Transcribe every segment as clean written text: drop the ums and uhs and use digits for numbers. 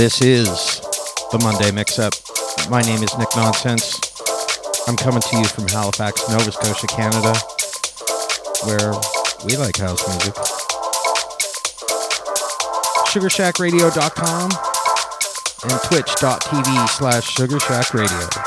This is the Monday Mix-Up. My name is Nick Nonsense. I'm coming to you from Halifax, Nova Scotia, Canada, where we like house music. SugarShackRadio.com and Twitch.tv/SugarShackRadio.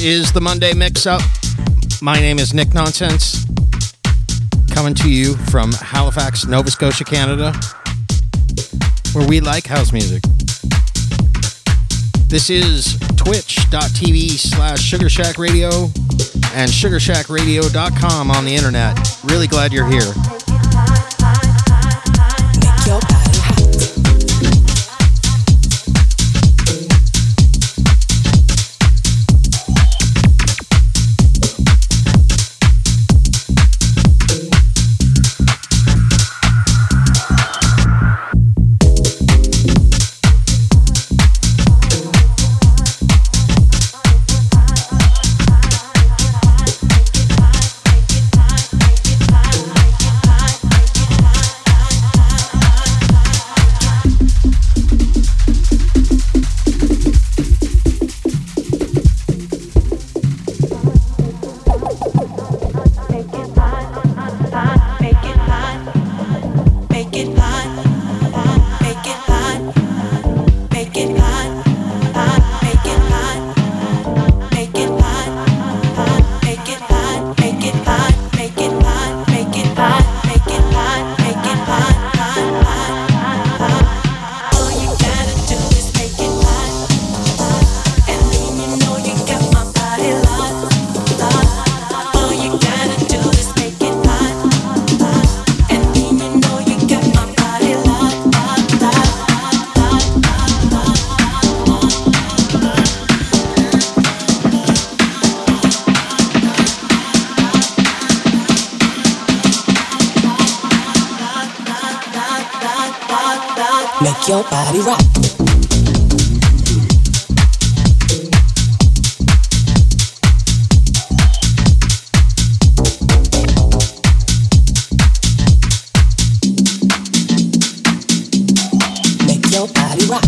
Is the Monday Mix-Up. My name is Nick Nonsense, coming to you from Halifax, Nova Scotia, Canada, where we like house music. This is twitch.tv/SugarShackRadio and SugarShackRadio.com on the internet. Really glad you're here. Make your body rock.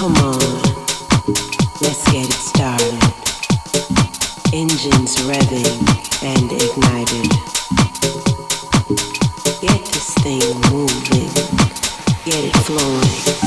Come on, let's get it started. Engines revving and ignited. Get this thing moving, get it flowing.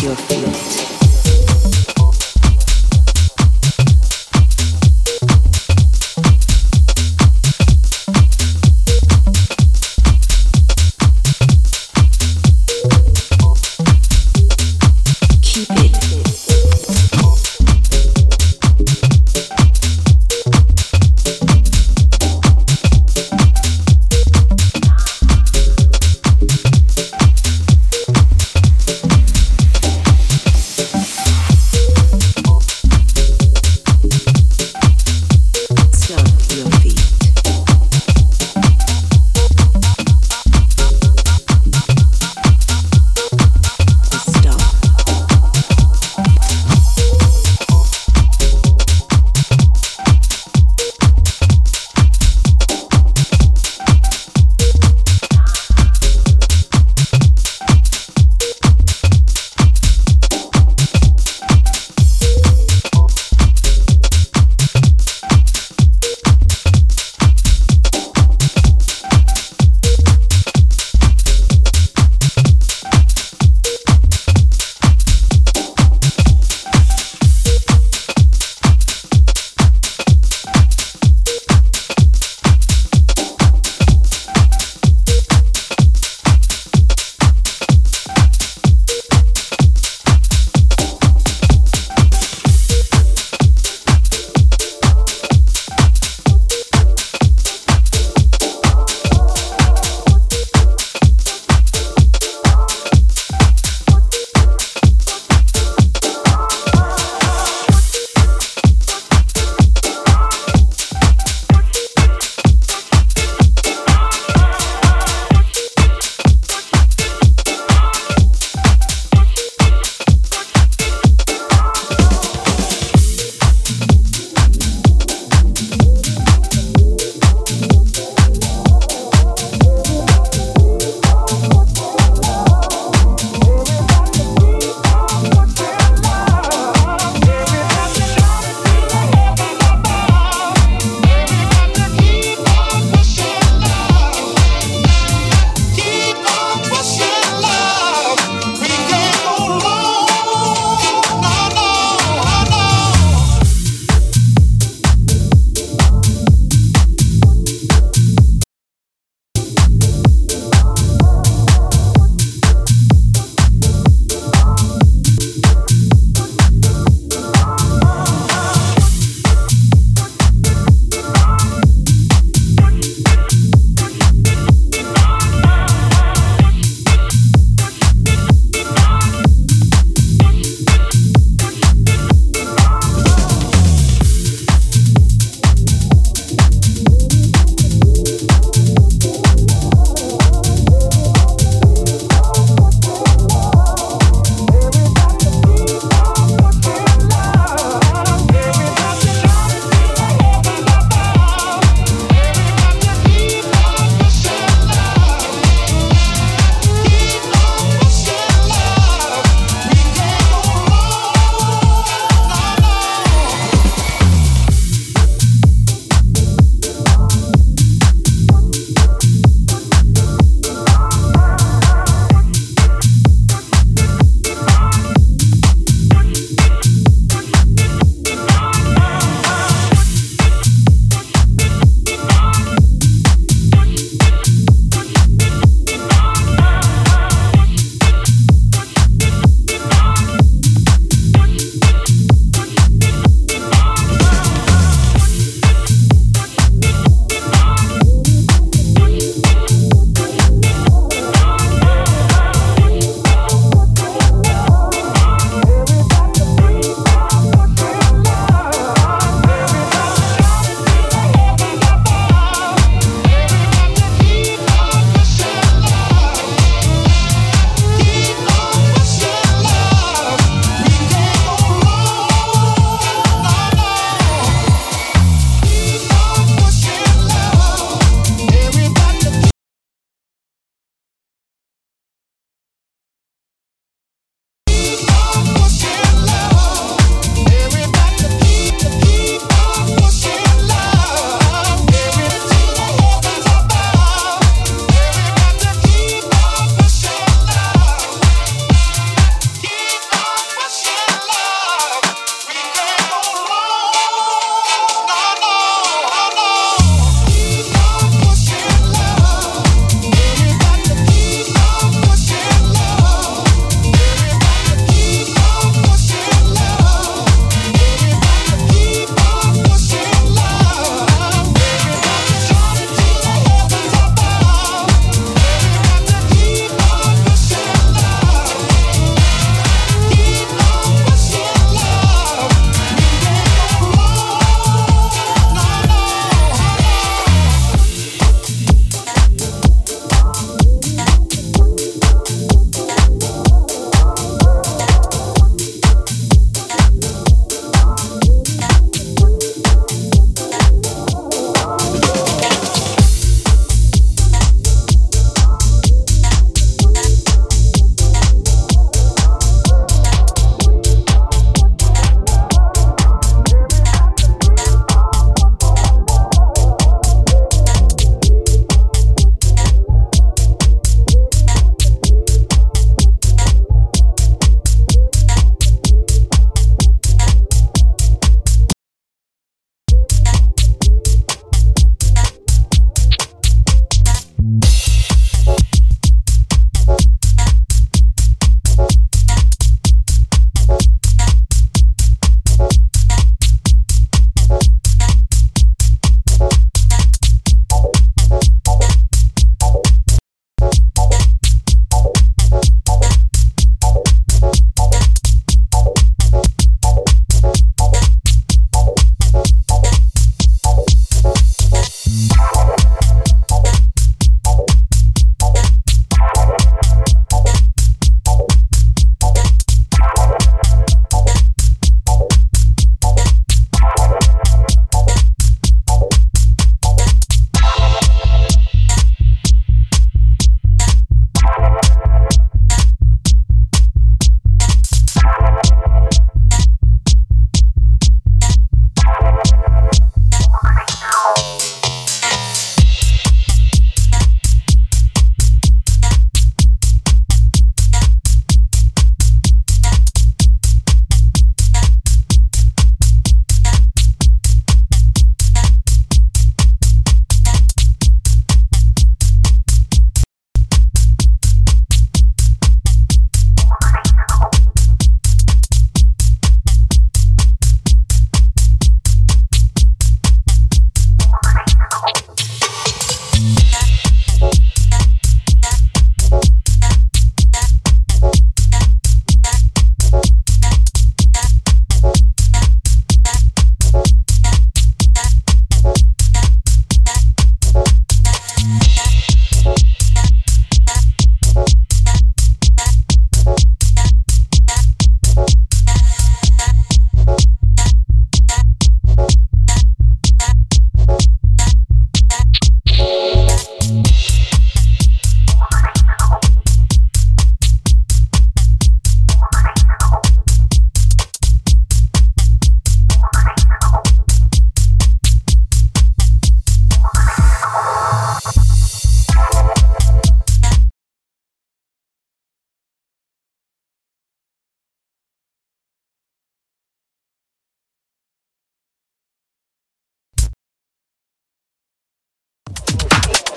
Your feet.